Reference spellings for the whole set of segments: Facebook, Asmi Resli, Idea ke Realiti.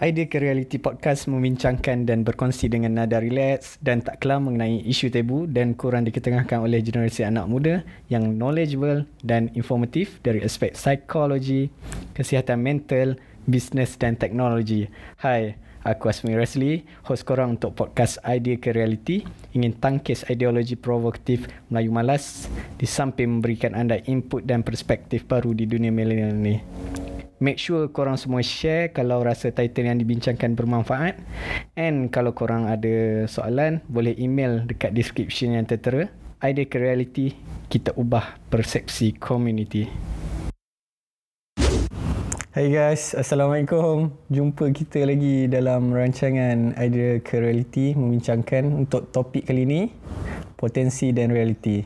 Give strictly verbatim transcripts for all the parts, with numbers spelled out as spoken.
Idea ke Realiti Podcast membincangkan dan berkongsi dengan nada relax dan tak kelam mengenai isu tabu dan kurang diketengahkan oleh generasi anak muda yang knowledgeable dan informatif dari aspek psikologi, kesihatan mental, bisnes dan teknologi. Hai, aku Asmi Resli, host korang untuk podcast Idea ke Realiti, ingin tangkis ideologi provokatif Melayu malas di samping memberikan anda input dan perspektif baru di dunia milenial ni. Make sure korang semua share kalau rasa title yang dibincangkan bermanfaat. And kalau korang ada soalan, boleh email dekat description yang tertera. Idea ke Realiti, kita ubah persepsi community. Hai guys, Assalamualaikum. Jumpa kita lagi dalam rancangan Idea ke Realiti, membincangkan untuk topik kali ini, potensi dan realiti.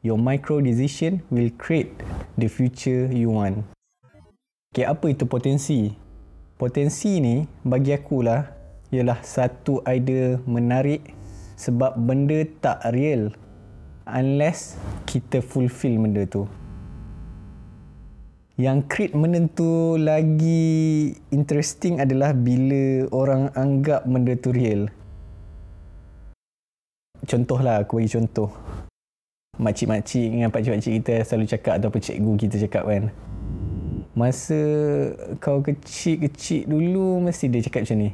Your micro decision will create the future you want. Okay, apa itu potensi? Potensi ni bagi akulah ialah satu idea menarik sebab benda tak real unless kita fulfill benda tu. Yang create benda tu lagi interesting adalah bila orang anggap benda tu real. Contohlah, aku bagi contoh. Makcik-makcik dengan pakcik-pakcik kita selalu cakap atau apa cikgu kita cakap kan. Masa kau kecil-kecil dulu, mesti dia cakap macam ni.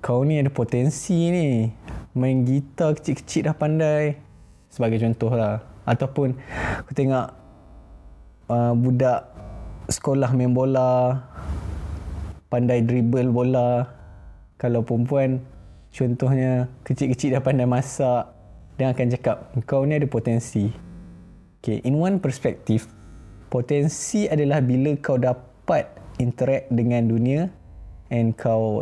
Kau ni ada potensi ni. Main gitar kecil-kecil dah pandai. Sebagai contoh lah. Ataupun aku tengok uh, budak sekolah main bola. Pandai dribble bola. Kalau perempuan, contohnya kecil-kecil dah pandai masak. Dia akan cakap, kau ni ada potensi. Okay, in one perspective, potensi adalah bila kau dapat interact dengan dunia and kau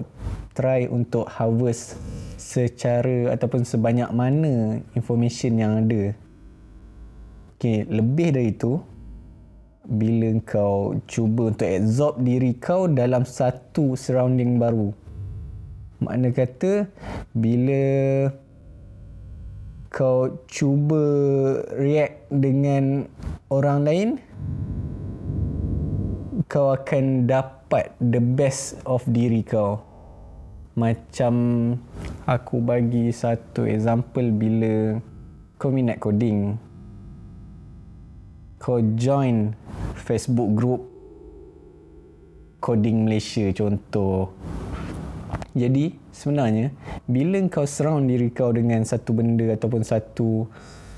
try untuk harvest secara ataupun sebanyak mana information yang ada. Okay, lebih dari itu, bila kau cuba untuk absorb diri kau dalam satu surrounding baru. Makna kata, bila kau cuba react dengan orang lain, kau akan dapat the best of diri kau. Macam aku bagi satu example, bila kau minat coding, kau join Facebook group Coding Malaysia contoh. Jadi sebenarnya bila kau surround diri kau dengan satu benda ataupun satu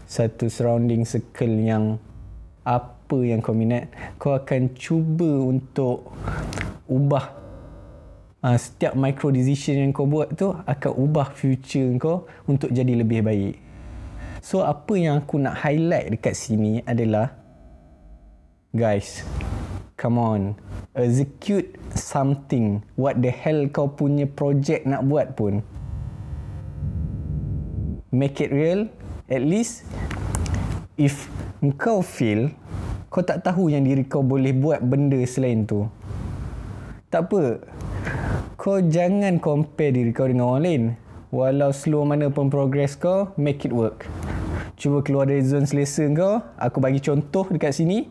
satu surrounding circle yang apa yang kau minat, kau akan cuba untuk ubah uh, setiap micro decision yang kau buat tu akan ubah future kau untuk jadi lebih baik. So apa yang aku nak highlight dekat sini adalah, guys, come on, execute something. What the hell kau punya project nak buat pun, make it real. At least if kau fail, kau tak tahu yang diri kau boleh buat benda selain tu. Tak apa, kau jangan compare diri kau dengan orang lain. Walau slow mana pun progress kau, make it work. Cuba keluar dari zone selesa kau. Aku bagi contoh dekat sini.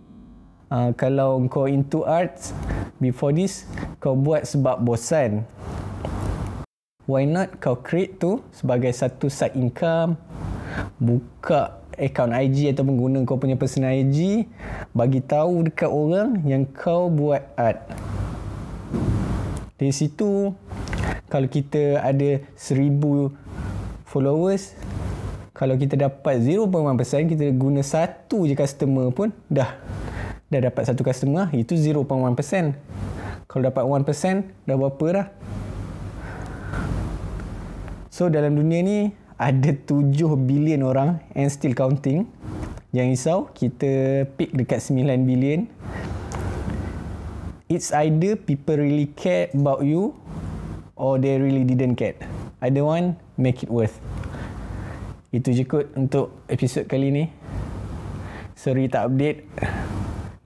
Uh, kalau kau into arts, before this, kau buat sebab bosan. Why not kau create tu sebagai satu side income, buka account I G ataupun guna kau punya personal I G, bagi tahu dekat orang yang kau buat art. Dari situ, kalau kita ada seribu followers, kalau kita dapat zero perpuluhan satu peratus, kita guna satu je customer pun dah dah dapat satu customer, itu zero perpuluhan satu peratus. Kalau dapat satu peratus, dah berapa dah? So dalam dunia ni ada tujuh bilion orang and still counting. Jangan risau, kita pick dekat sembilan bilion. It's either people really care about you or they really didn't care. Either one, make it worth. Itu je kot untuk episod kali ni. Sorry tak update.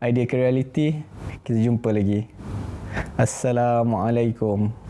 Idea ke Realiti, kita jumpa lagi. Assalamualaikum.